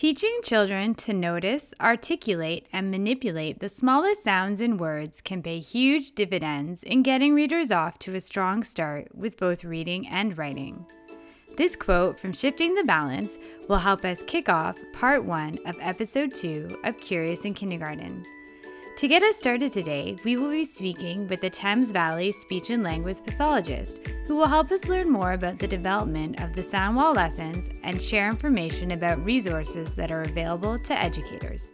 Teaching children to notice, articulate, and manipulate the smallest sounds and words can pay huge dividends in getting readers off to a strong start with both reading and writing. This quote from Shifting the Balance will help us kick off Part 1 of Episode 2 of Kurious in Kindergarten. To get us started today, we will be speaking with the Thames Valley speech and language pathologist, who will help us learn more about the development of the sound wall lessons and share information about resources that are available to educators.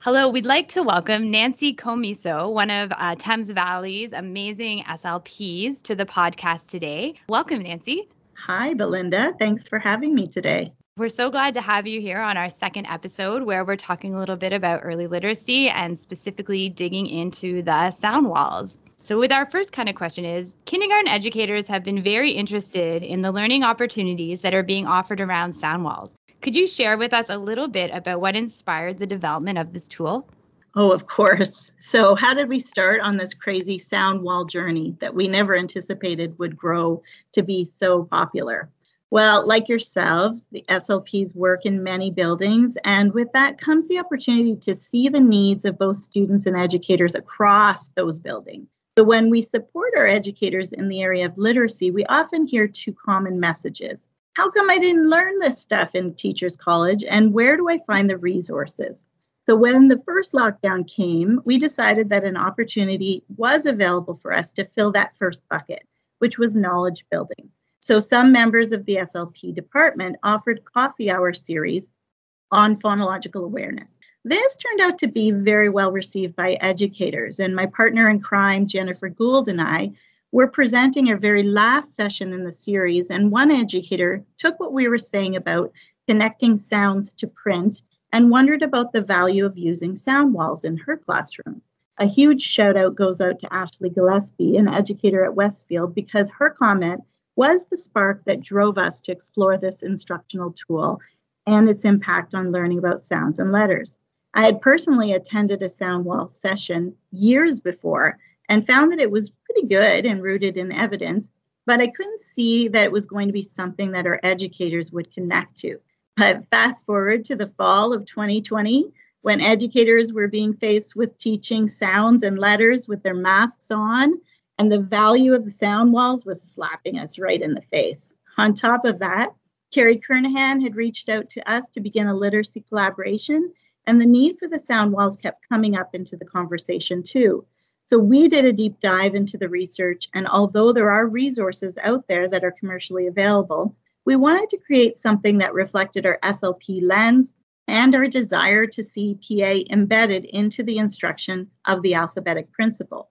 Hello, we'd like to welcome Nancy Commisso, one of Thames Valley's amazing SLPs, to the podcast today. Welcome, Nancy. Hi, Belinda. Thanks for having me today. We're so glad to have you here on our second episode where we're talking a little bit about early literacy and specifically digging into the sound walls. So with our first kind of question is, kindergarten educators have been very interested in the learning opportunities that are being offered around sound walls. Could you share with us a little bit about what inspired the development of this tool? Oh, of course. So how did we start on this crazy sound wall journey that we never anticipated would grow to be so popular? Well, like yourselves, the SLPs work in many buildings, and with that comes the opportunity to see the needs of both students and educators across those buildings. So when we support our educators in the area of literacy, we often hear two common messages. How come I didn't learn this stuff in teachers' college, and where do I find the resources? So when the first lockdown came, we decided that an opportunity was available for us to fill that first bucket, which was knowledge building. So some members of the SLP department offered coffee hour series on phonological awareness. This turned out to be very well received by educators, and my partner in crime, Jennifer Gould, and I were presenting our very last session in the series, and one educator took what we were saying about connecting sounds to print and wondered about the value of using sound walls in her classroom. A huge shout out goes out to Ashley Gillespie, an educator at Westfield, because her comment was the spark that drove us to explore this instructional tool and its impact on learning about sounds and letters. I had personally attended a sound wall session years before and found that it was pretty good and rooted in evidence, but I couldn't see that it was going to be something that our educators would connect to. But fast forward to the fall of 2020, when educators were being faced with teaching sounds and letters with their masks on, and the value of the sound walls was slapping us right in the face. On top of that, Carrie Kernahan had reached out to us to begin a literacy collaboration, and the need for the sound walls kept coming up into the conversation too. So we did a deep dive into the research, and although there are resources out there that are commercially available, we wanted to create something that reflected our SLP lens and our desire to see PA embedded into the instruction of the alphabetic principle.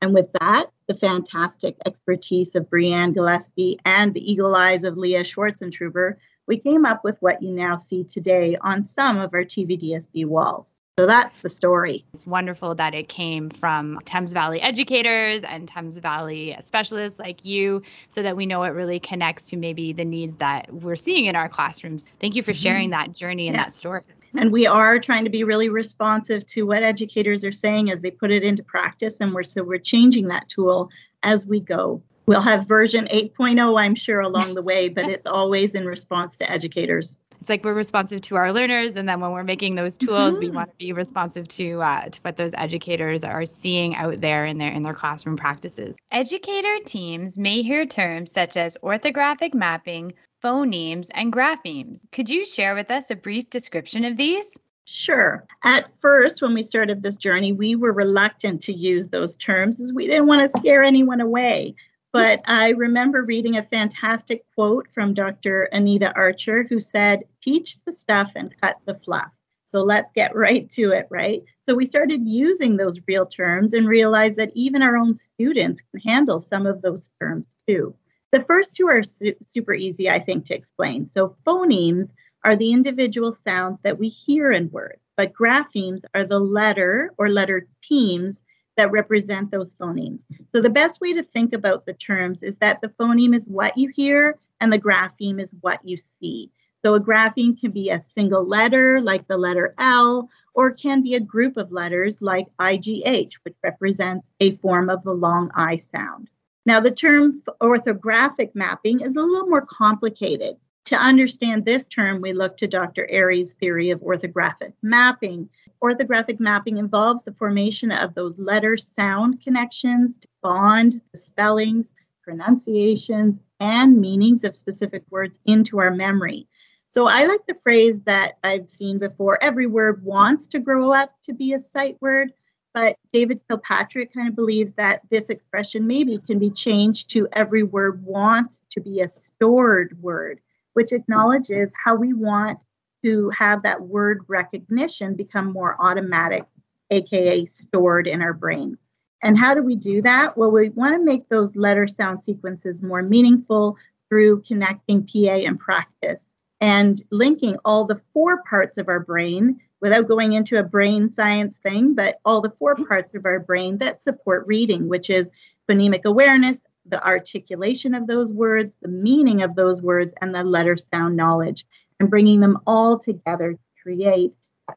And with that, the fantastic expertise of Brianne Gillespie and the eagle eyes of Leah Schwarzentruber, we came up with what you now see today on some of our TVDSB walls. So that's the story. It's wonderful that it came from Thames Valley educators and Thames Valley specialists like you, so that we know it really connects to maybe the needs that we're seeing in our classrooms. Thank you for sharing that journey and that story. And we are trying to be really responsive to what educators are saying as they put it into practice. And we're changing that tool as we go. We'll have version 8.0, I'm sure, along the way, but it's always in response to educators. It's like we're responsive to our learners. And then when we're making those tools, we want to be responsive to what those educators are seeing out there in their classroom practices. Educator teams may hear terms such as orthographic mapping, phonemes, and graphemes. Could you share with us a brief description of these? Sure. At first, when we started this journey, we were reluctant to use those terms as we didn't want to scare anyone away. But I remember reading a fantastic quote from Dr. Anita Archer, who said, "Teach the stuff and cut the fluff." So let's get right to it, right? So we started using those real terms and realized that even our own students can handle some of those terms too. The first two are super easy, I think, to explain. So phonemes are the individual sounds that we hear in words, but graphemes are the letter or letter teams that represent those phonemes. So the best way to think about the terms is that the phoneme is what you hear and the grapheme is what you see. So a grapheme can be a single letter, like the letter L, or can be a group of letters like IGH, which represents a form of the long I sound. Now, the term orthographic mapping is a little more complicated. To understand this term, we look to Dr. Airy's theory of orthographic mapping. Orthographic mapping involves the formation of those letter-sound connections to bond spellings, pronunciations, and meanings of specific words into our memory. So I like the phrase that I've seen before, every word wants to grow up to be a sight word, but David Kilpatrick kind of believes that this expression maybe can be changed to every word wants to be a stored word, which acknowledges how we want to have that word recognition become more automatic, aka stored in our brain. And how do we do that? Well, we want to make those letter sound sequences more meaningful through connecting PA and practice and linking all the four parts of our brain without going into a brain science thing, but all the four parts of our brain that support reading, which is phonemic awareness, the articulation of those words, the meaning of those words, and the letter sound knowledge, and bringing them all together to create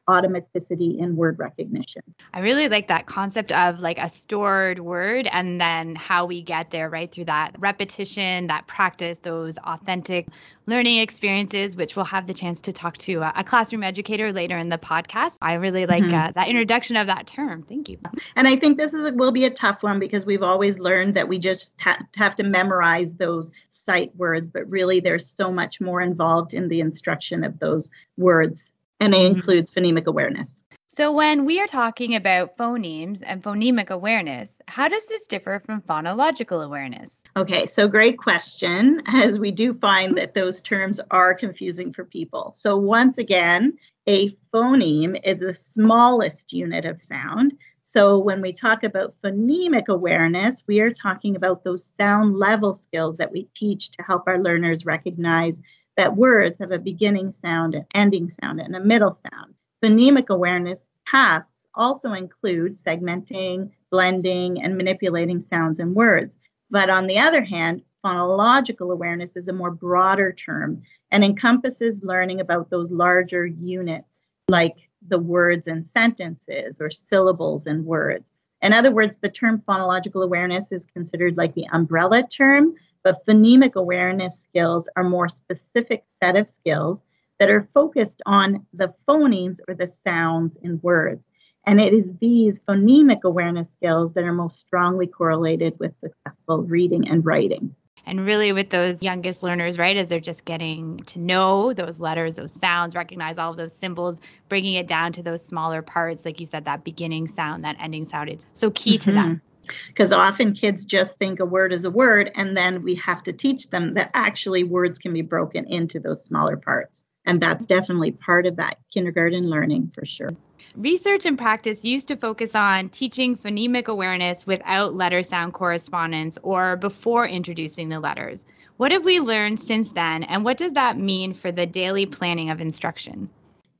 automaticity in word recognition. I really like that concept of like a stored word and then how we get there, right? Through that repetition, that practice, those authentic learning experiences, which we'll have the chance to talk to a classroom educator later in the podcast. I really like that introduction of that term. Thank you. And I think this will be a tough one because we've always learned that we just have to memorize those sight words, but really there's so much more involved in the instruction of those words. And it includes phonemic awareness. So when we are talking about phonemes and phonemic awareness, how does this differ from phonological awareness? Okay, so great question, as we do find that those terms are confusing for people. So once again, a phoneme is the smallest unit of sound. So when we talk about phonemic awareness, we are talking about those sound level skills that we teach to help our learners recognize that words have a beginning sound, an ending sound, and a middle sound. Phonemic awareness tasks also include segmenting, blending, and manipulating sounds and words. But on the other hand, phonological awareness is a more broader term and encompasses learning about those larger units, like the words and sentences or syllables and words. In other words, the term phonological awareness is considered like the umbrella term, but phonemic awareness skills are more specific set of skills that are focused on the phonemes or the sounds in words. And it is these phonemic awareness skills that are most strongly correlated with successful reading and writing. And really with those youngest learners, right, as they're just getting to know those letters, those sounds, recognize all of those symbols, bringing it down to those smaller parts, like you said, that beginning sound, that ending sound, it's so key to them. Because often kids just think a word is a word, and then we have to teach them that actually words can be broken into those smaller parts. And that's definitely part of that kindergarten learning for sure. Research and practice used to focus on teaching phonemic awareness without letter sound correspondence or before introducing the letters. What have we learned since then, and what does that mean for the daily planning of instruction?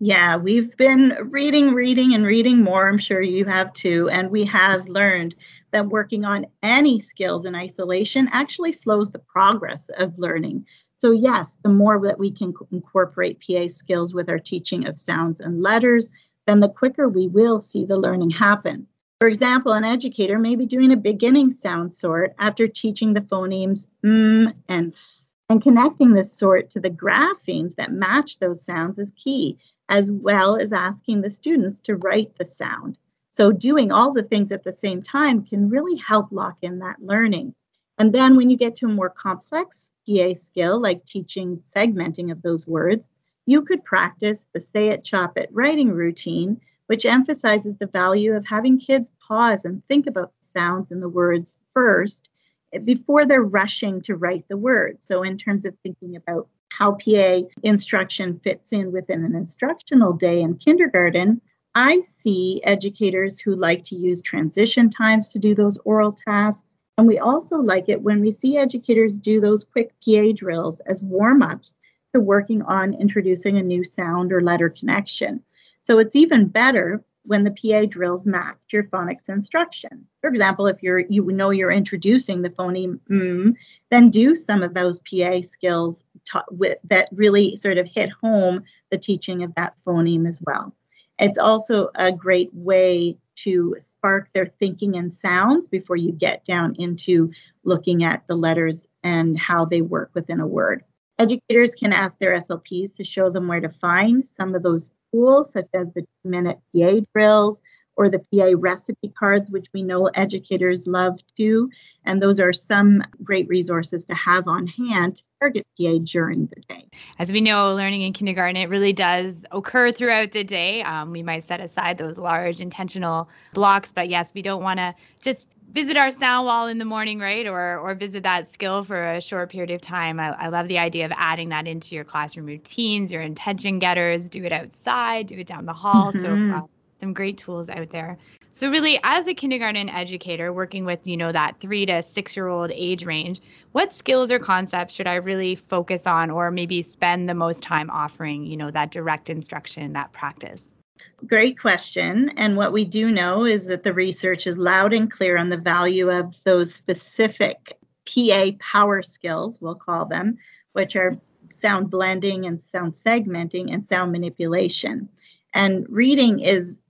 Yeah, we've been reading more. I'm sure you have too. And we have learned that working on any skills in isolation actually slows the progress of learning. So yes, the more that we can incorporate PA skills with our teaching of sounds and letters, then the quicker we will see the learning happen. For example, an educator may be doing a beginning sound sort after teaching the phonemes mm and f, and connecting this sort to the graphemes that match those sounds is key, as well as asking the students to write the sound. So doing all the things at the same time can really help lock in that learning. And then when you get to a more complex PA skill, like teaching segmenting of those words, you could practice the say it, chop it writing routine, which emphasizes the value of having kids pause and think about the sounds and the words first before they're rushing to write the word. So in terms of thinking about how PA instruction fits in within an instructional day in kindergarten, I see educators who like to use transition times to do those oral tasks. And we also like it when we see educators do those quick PA drills as warm-ups to working on introducing a new sound or letter connection. So it's even better when the PA drills match your phonics instruction. For example, if you're introducing the phoneme mm, then do some of those PA skills that really sort of hit home the teaching of that phoneme as well. It's also a great way to spark their thinking and sounds before you get down into looking at the letters and how they work within a word. Educators can ask their SLPs to show them where to find some of those tools, such as the 2-minute PA drills or the PA recipe cards, which we know educators love too. And those are some great resources to have on hand to target PA during the day. As we know, learning in kindergarten, it really does occur throughout the day. We might set aside those large intentional blocks, but yes, we don't want to just visit our sound wall in the morning, right? Or visit that skill for a short period of time. I love the idea of adding that into your classroom routines, your intention getters, do it outside, do it down the hall. Mm-hmm. So some great tools out there. So really, as a kindergarten educator working with, that 3 to 6-year-old age range, what skills or concepts should I really focus on or maybe spend the most time offering, that direct instruction, that practice? Great question. And what we do know is that the research is loud and clear on the value of those specific PA power skills, we'll call them, which are sound blending and sound segmenting and sound manipulation. And reading is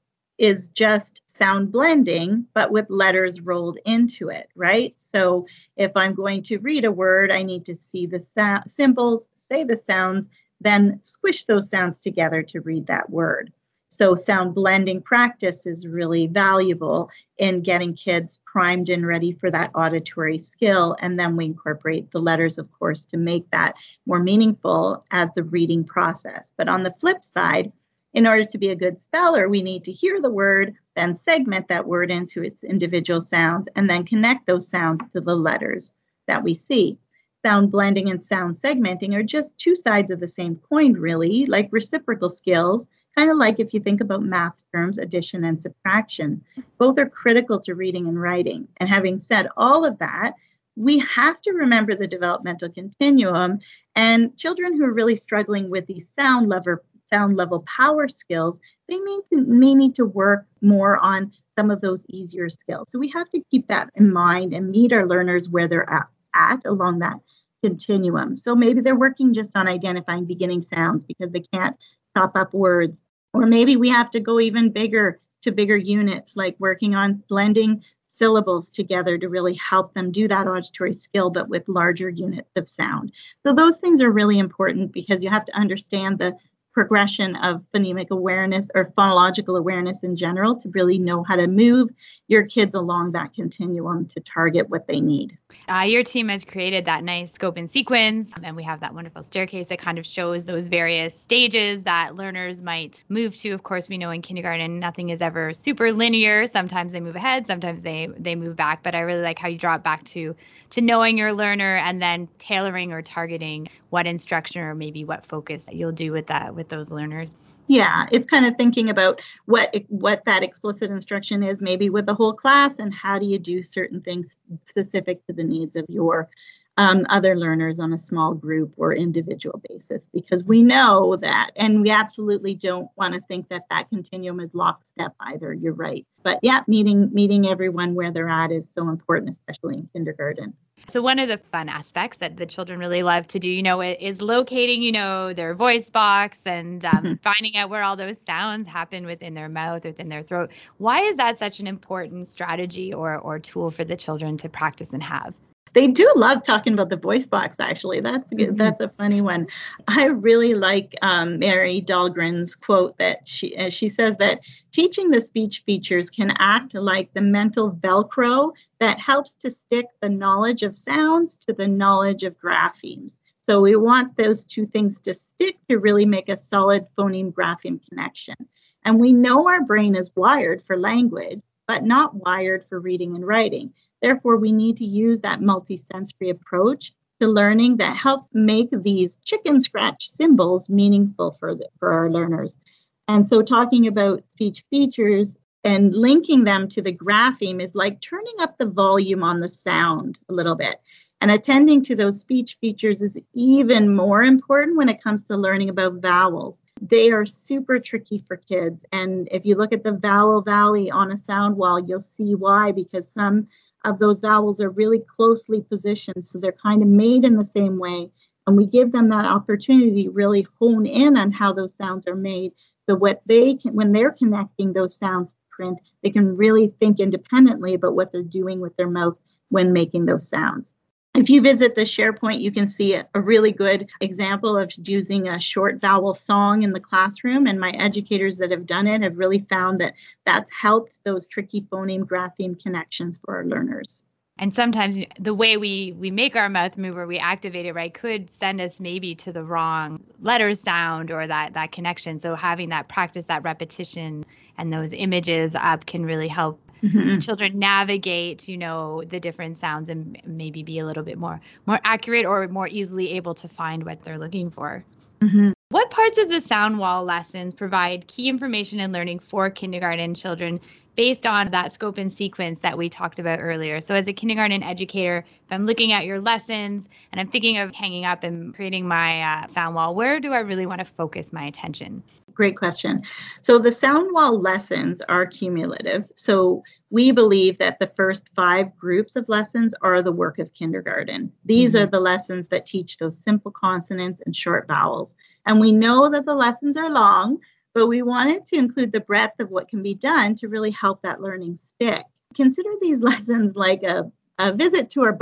just sound blending, but with letters rolled into it, right? So if I'm going to read a word, I need to see the symbols, say the sounds, then squish those sounds together to read that word. So sound blending practice is really valuable in getting kids primed and ready for that auditory skill. And then we incorporate the letters, of course, to make that more meaningful as the reading process. But on the flip side, in order to be a good speller, we need to hear the word, then segment that word into its individual sounds, and then connect those sounds to the letters that we see. Sound blending and sound segmenting are just two sides of the same coin, really, like reciprocal skills, kind of like if you think about math terms, addition and subtraction. Both are critical to reading and writing. And having said all of that, we have to remember the developmental continuum, and children who are really struggling with these sound level power skills, they may need to work more on some of those easier skills. So we have to keep that in mind and meet our learners where they're at along that continuum. So maybe they're working just on identifying beginning sounds because they can't chop up words. Or maybe we have to go even bigger to bigger units, like working on blending syllables together to really help them do that auditory skill, but with larger units of sound. So those things are really important because you have to understand the progression of phonemic awareness or phonological awareness in general to really know how to move your kids along that continuum to target what they need. Your team has created that nice scope and sequence, and we have that wonderful staircase that kind of shows those various stages that learners might move to. Of course, we know in kindergarten, nothing is ever super linear. Sometimes they move ahead, sometimes they move back, but I really like how you draw it back to knowing your learner and then tailoring or targeting what instruction or maybe what focus you'll do with that, with those learners. Yeah, it's kind of thinking about what that explicit instruction is, maybe with the whole class, and how do you do certain things specific to the needs of your other learners on a small group or individual basis, because we know that, and we absolutely don't want to think that continuum is lockstep either. You're right. But yeah, meeting everyone where they're at is so important, especially in kindergarten. So one of the fun aspects that the children really love to do, is locating, their voice box and finding out where all those sounds happen within their mouth, within their throat. Why is that such an important strategy or tool for the children to practice and have? They do love talking about the voice box, actually. That's a funny one. I really like Mary Dahlgren's quote that she says that teaching the speech features can act like the mental Velcro that helps to stick the knowledge of sounds to the knowledge of graphemes. So we want those two things to stick to really make a solid phoneme grapheme connection. And we know our brain is wired for language, but not wired for reading and writing. Therefore, we need to use that multisensory approach to learning that helps make these chicken scratch symbols meaningful for our learners. And so talking about speech features and linking them to the grapheme is like turning up the volume on the sound a little bit. And attending to those speech features is even more important when it comes to learning about vowels. They are super tricky for kids. And if you look at the vowel valley on a sound wall, you'll see why, because some of those vowels are really closely positioned, so they're kind of made in the same way, and we give them that opportunity to really hone in on how those sounds are made, so when they're connecting those sounds to print, they can really think independently about what they're doing with their mouth when making those sounds. If you visit the SharePoint, you can see a really good example of using a short vowel song in the classroom. And my educators that have done it have really found that that's helped those tricky phoneme grapheme connections for our learners. And sometimes the way we make our mouth move or we activate it, right, could send us maybe to the wrong letter sound or that connection. So having that practice, that repetition and those images up can really help mm-hmm. children navigate, the different sounds and maybe be a little bit more accurate or more easily able to find what they're looking for. Mm-hmm. What parts of the sound wall lessons provide key information and learning for kindergarten children based on that scope and sequence that we talked about earlier? So as a kindergarten educator, if I'm looking at your lessons and I'm thinking of hanging up and creating my sound wall, where do I really want to focus my attention? Great question. So the sound wall lessons are cumulative. So we believe that the first 5 groups of lessons are the work of kindergarten. These mm-hmm. are the lessons that teach those simple consonants and short vowels. And we know that the lessons are long, but we wanted to include the breadth of what can be done to really help that learning stick. Consider these lessons like a visit to our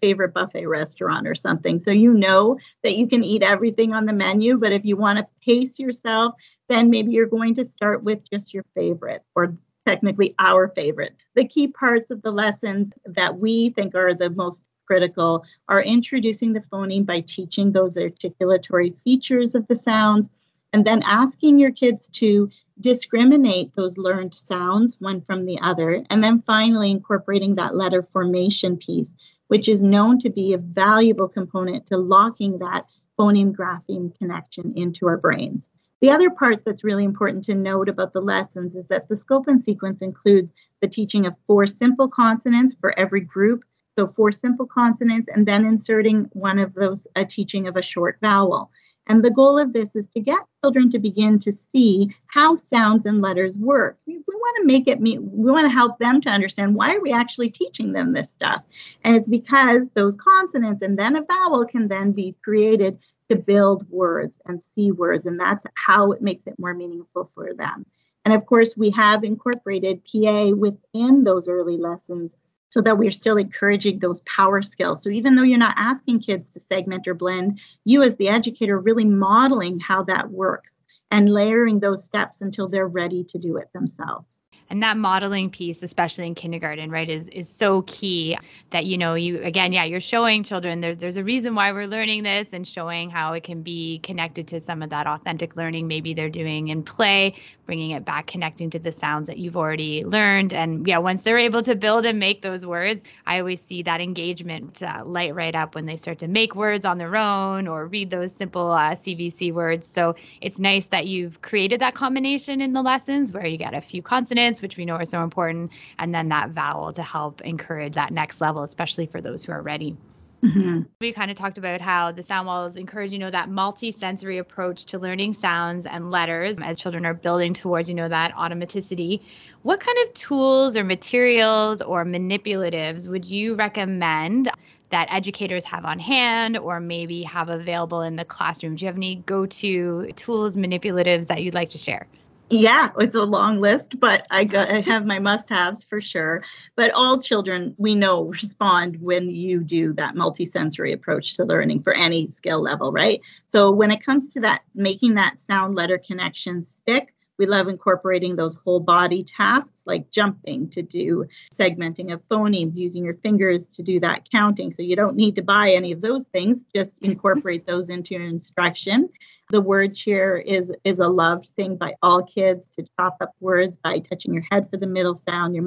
favorite buffet restaurant or something. So you know that you can eat everything on the menu, but if you want to pace yourself, then maybe you're going to start with just your favorite or technically our favorites. The key parts of the lessons that we think are the most critical are introducing the phoneme by teaching those articulatory features of the sounds, and then asking your kids to discriminate those learned sounds one from the other, and then finally incorporating that letter formation piece, which is known to be a valuable component to locking that phoneme-grapheme connection into our brains. The other part that's really important to note about the lessons is that the scope and sequence includes the teaching of 4 simple consonants for every group, so 4 simple consonants, and then inserting one of those, a teaching of a short vowel. And the goal of this is to get children to begin to see how sounds and letters work. We want to help them to understand why are we actually teaching them this stuff. And it's because those consonants and then a vowel can then be created to build words and see words. And that's how it makes it more meaningful for them. And of course, we have incorporated PA within those early lessons so that we're still encouraging those power skills. So even though you're not asking kids to segment or blend, you as the educator really modeling how that works and layering those steps until they're ready to do it themselves. And that modeling piece, especially in kindergarten, right, is so key that, you're showing children there's a reason why we're learning this and showing how it can be connected to some of that authentic learning maybe they're doing in play, bringing it back, connecting to the sounds that you've already learned. And once they're able to build and make those words, I always see that engagement light right up when they start to make words on their own or read those simple CVC words. So it's nice that you've created that combination in the lessons where you get a few consonants, which we know are so important, and then that vowel to help encourage that next level, especially for those who are ready. Mm-hmm. We kind of talked about how the sound walls encourage, that multi-sensory approach to learning sounds and letters as children are building towards, that automaticity. What kind of tools or materials or manipulatives would you recommend that educators have on hand or maybe have available in the classroom? Do you have any go-to tools, manipulatives that you'd like to share? Yeah, it's a long list, but I have my must-haves for sure. But all children, we know, respond when you do that multisensory approach to learning for any skill level, right? So when it comes to that, making that sound letter connection stick, we love incorporating those whole body tasks like jumping to do segmenting of phonemes, using your fingers to do that counting. So you don't need to buy any of those things, just incorporate those into your instruction. The word cheer is a loved thing by all kids, to chop up words by touching your head for the middle sound, your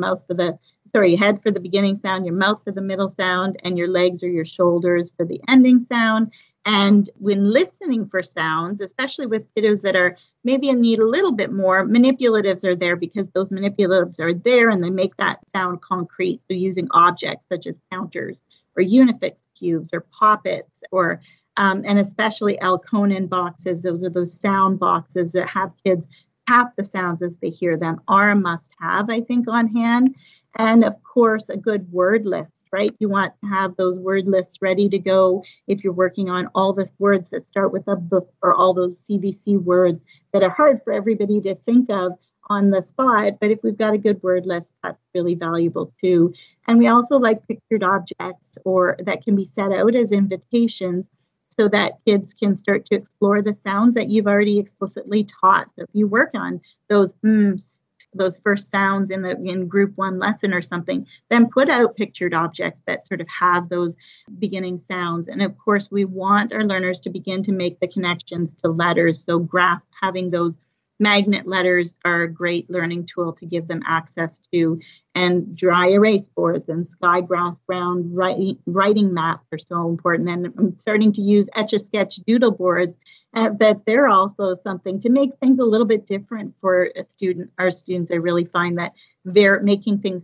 head for the beginning sound, your mouth for the middle sound, and your legs or your shoulders for the ending sound. And when listening for sounds, especially with kiddos that are maybe in need a little bit more, manipulatives are there because those manipulatives are there and they make that sound concrete. So using objects such as counters or Unifix cubes or poppets or and especially Elkonin boxes. Those are those sound boxes that have kids tap the sounds as they hear them, are a must-have, I think, on hand. And of course, a good word list, right? You want to have those word lists ready to go if you're working on all the words that start with a book or all those CVC words that are hard for everybody to think of on the spot, but if we've got a good word list, that's really valuable too. And we also like pictured objects or that can be set out as invitations so that kids can start to explore the sounds that you've already explicitly taught. So if you work on those first sounds in group one lesson or something, then put out pictured objects that sort of have those beginning sounds. And of course, we want our learners to begin to make the connections to letters. So having those magnet letters are a great learning tool to give them access to, and dry erase boards and sky grass ground writing maps are so important. And I'm starting to use Etch-a-Sketch doodle boards, but they're also something to make things a little bit different for a student. Our students, I really find that they're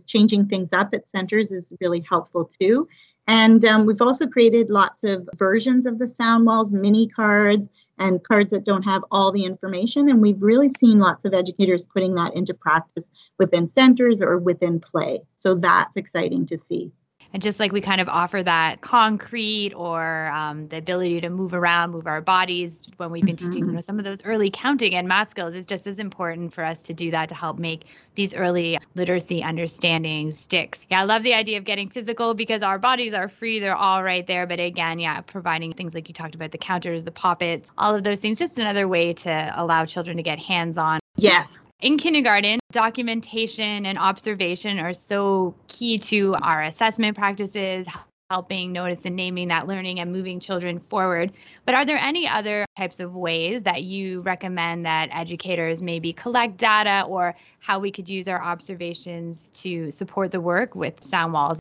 changing things up at centers is really helpful too. And we've also created lots of versions of the sound walls, mini cards, and cards that don't have all the information. And we've really seen lots of educators putting that into practice within centers or within play. So that's exciting to see. And just like we kind of offer that concrete or the ability to move around, move our bodies when we've been teaching some of those early counting and math skills, it's just as important for us to do that to help make these early literacy understandings sticks. Yeah, I love the idea of getting physical because our bodies are free. They're all right there. But again, yeah, providing things like you talked about, the counters, the poppets, all of those things, just another way to allow children to get hands-on. Yes. In kindergarten, documentation and observation are so key to our assessment practices, helping notice and naming that learning and moving children forward. But are there any other types of ways that you recommend that educators maybe collect data, or how we could use our observations to support the work with sound walls?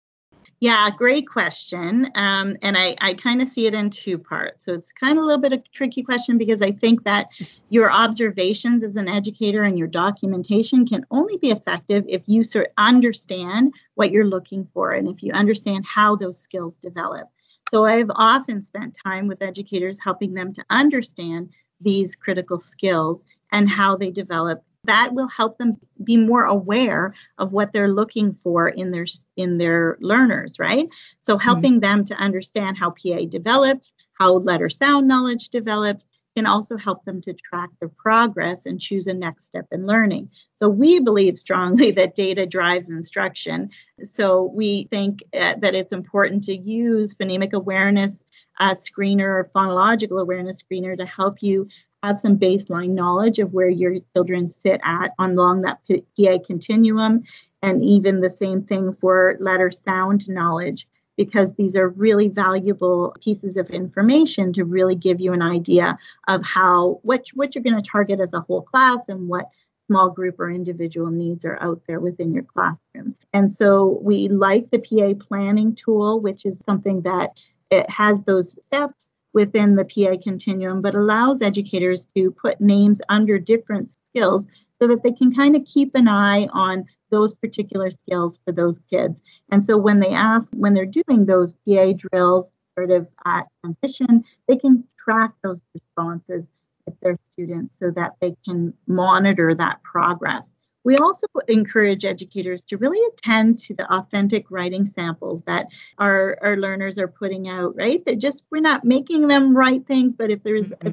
Yeah, great question. And I kind of see it in two parts. So it's kind of a little bit of a tricky question, because I think that your observations as an educator and your documentation can only be effective if you sort of understand what you're looking for and if you understand how those skills develop. So I've often spent time with educators helping them to understand these critical skills and how they develop. That will help them be more aware of what they're looking for in their learners, right? So helping them to understand how PA develops, how letter sound knowledge develops, can also help them to track their progress and choose a next step in learning. So we believe strongly that data drives instruction. So we think that it's important to use phonemic awareness screener or phonological awareness screener to help you have some baseline knowledge of where your children sit at along that PA continuum, and even the same thing for letter sound knowledge, because these are really valuable pieces of information to really give you an idea of what you're going to target as a whole class and what small group or individual needs are out there within your classroom. And so we like the PA planning tool, which is something that it has those steps within the PA continuum, but allows educators to put names under different skills so that they can kind of keep an eye on those particular skills for those kids. And so when they're doing those PA drills sort of at transition, they can track those responses with their students so that they can monitor that progress. We also encourage educators to really attend to the authentic writing samples that our learners are putting out, right? We're not making them write things, but if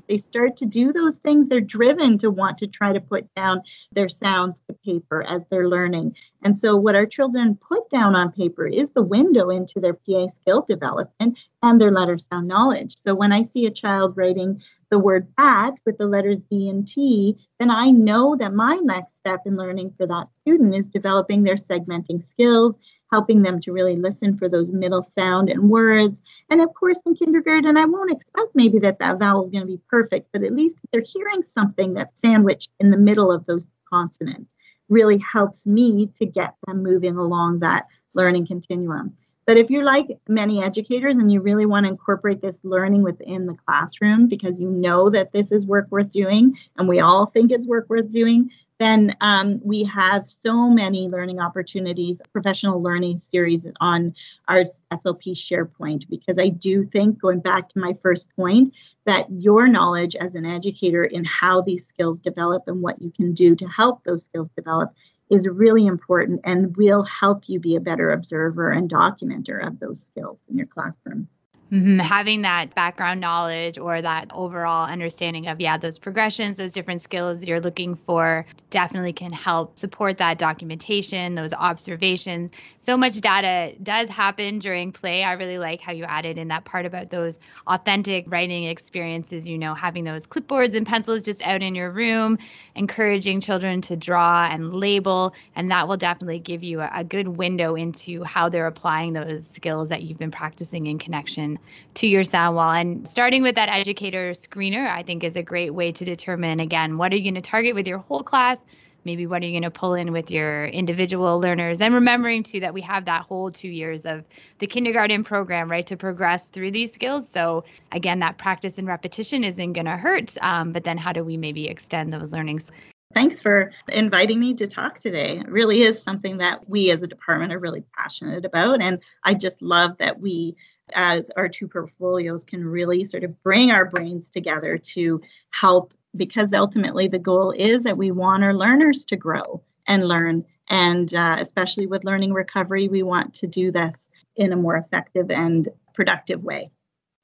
they start to do those things, they're driven to want to try to put down their sounds to paper as they're learning. And so what our children put down on paper is the window into their PA skill development and their letter sound knowledge. So when I see a child writing the word bat with the letters B and T, then I know that my next step in learning for that student is developing their segmenting skills, helping them to really listen for those middle sound and words. And of course, in kindergarten, I won't expect maybe that vowel is going to be perfect, but at least they're hearing something that's sandwiched in the middle of those consonants. Really helps me to get them moving along that learning continuum. But if you're like many educators and you really want to incorporate this learning within the classroom because you know that this is work worth doing, and we all think it's work worth doing, then we have so many learning opportunities, professional learning series on our SLP SharePoint, because I do think, going back to my first point, that your knowledge as an educator in how these skills develop and what you can do to help those skills develop is really important and will help you be a better observer and documenter of those skills in your classroom. Having that background knowledge or that overall understanding of, those progressions, those different skills you're looking for definitely can help support that documentation, those observations. So much data does happen during play. I really like how you added in that part about those authentic writing experiences, you know, having those clipboards and pencils just out in your room, encouraging children to draw and label, and that will definitely give you a good window into how they're applying those skills that you've been practicing in connection to your sound wall. And starting with that educator screener, I think, is a great way to determine, again, what are you going to target with your whole class? Maybe what are you going to pull in with your individual learners? And remembering, too, that we have that whole 2 years of the kindergarten program, right, to progress through these skills. So, again, that practice and repetition isn't going to hurt. But then how do we maybe extend those learnings? Thanks for inviting me to talk today. It really is something that we as a department are really passionate about. And I just love that we, as our two portfolios, can really sort of bring our brains together to help, because ultimately the goal is that we want our learners to grow and learn. And especially with learning recovery, we want to do this in a more effective and productive way.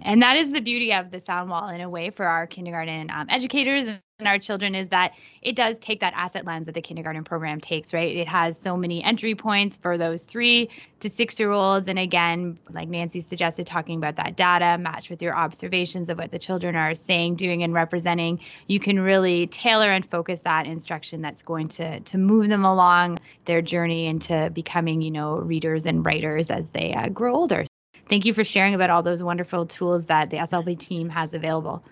And that is the beauty of the sound wall in a way for our kindergarten educators and our children, is that it does take that asset lens that the kindergarten program takes, right? It has so many entry points for those 3 to 6 year olds. And again, like Nancy suggested, talking about that data match with your observations of what the children are saying, doing, and representing, you can really tailor and focus that instruction that's going to move them along their journey into becoming, you know, readers and writers as they grow older. Thank you for sharing about all those wonderful tools that the SLP team has available.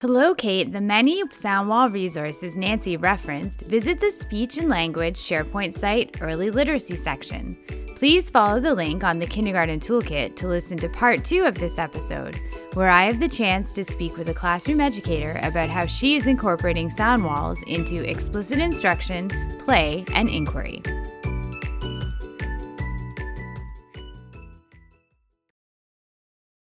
To locate the many sound wall resources Nancy referenced, visit the Speech and Language SharePoint site Early Literacy section. Please follow the link on the Kindergarten Toolkit to listen to part 2 of this episode, where I have the chance to speak with a classroom educator about how she is incorporating sound walls into explicit instruction, play, and inquiry.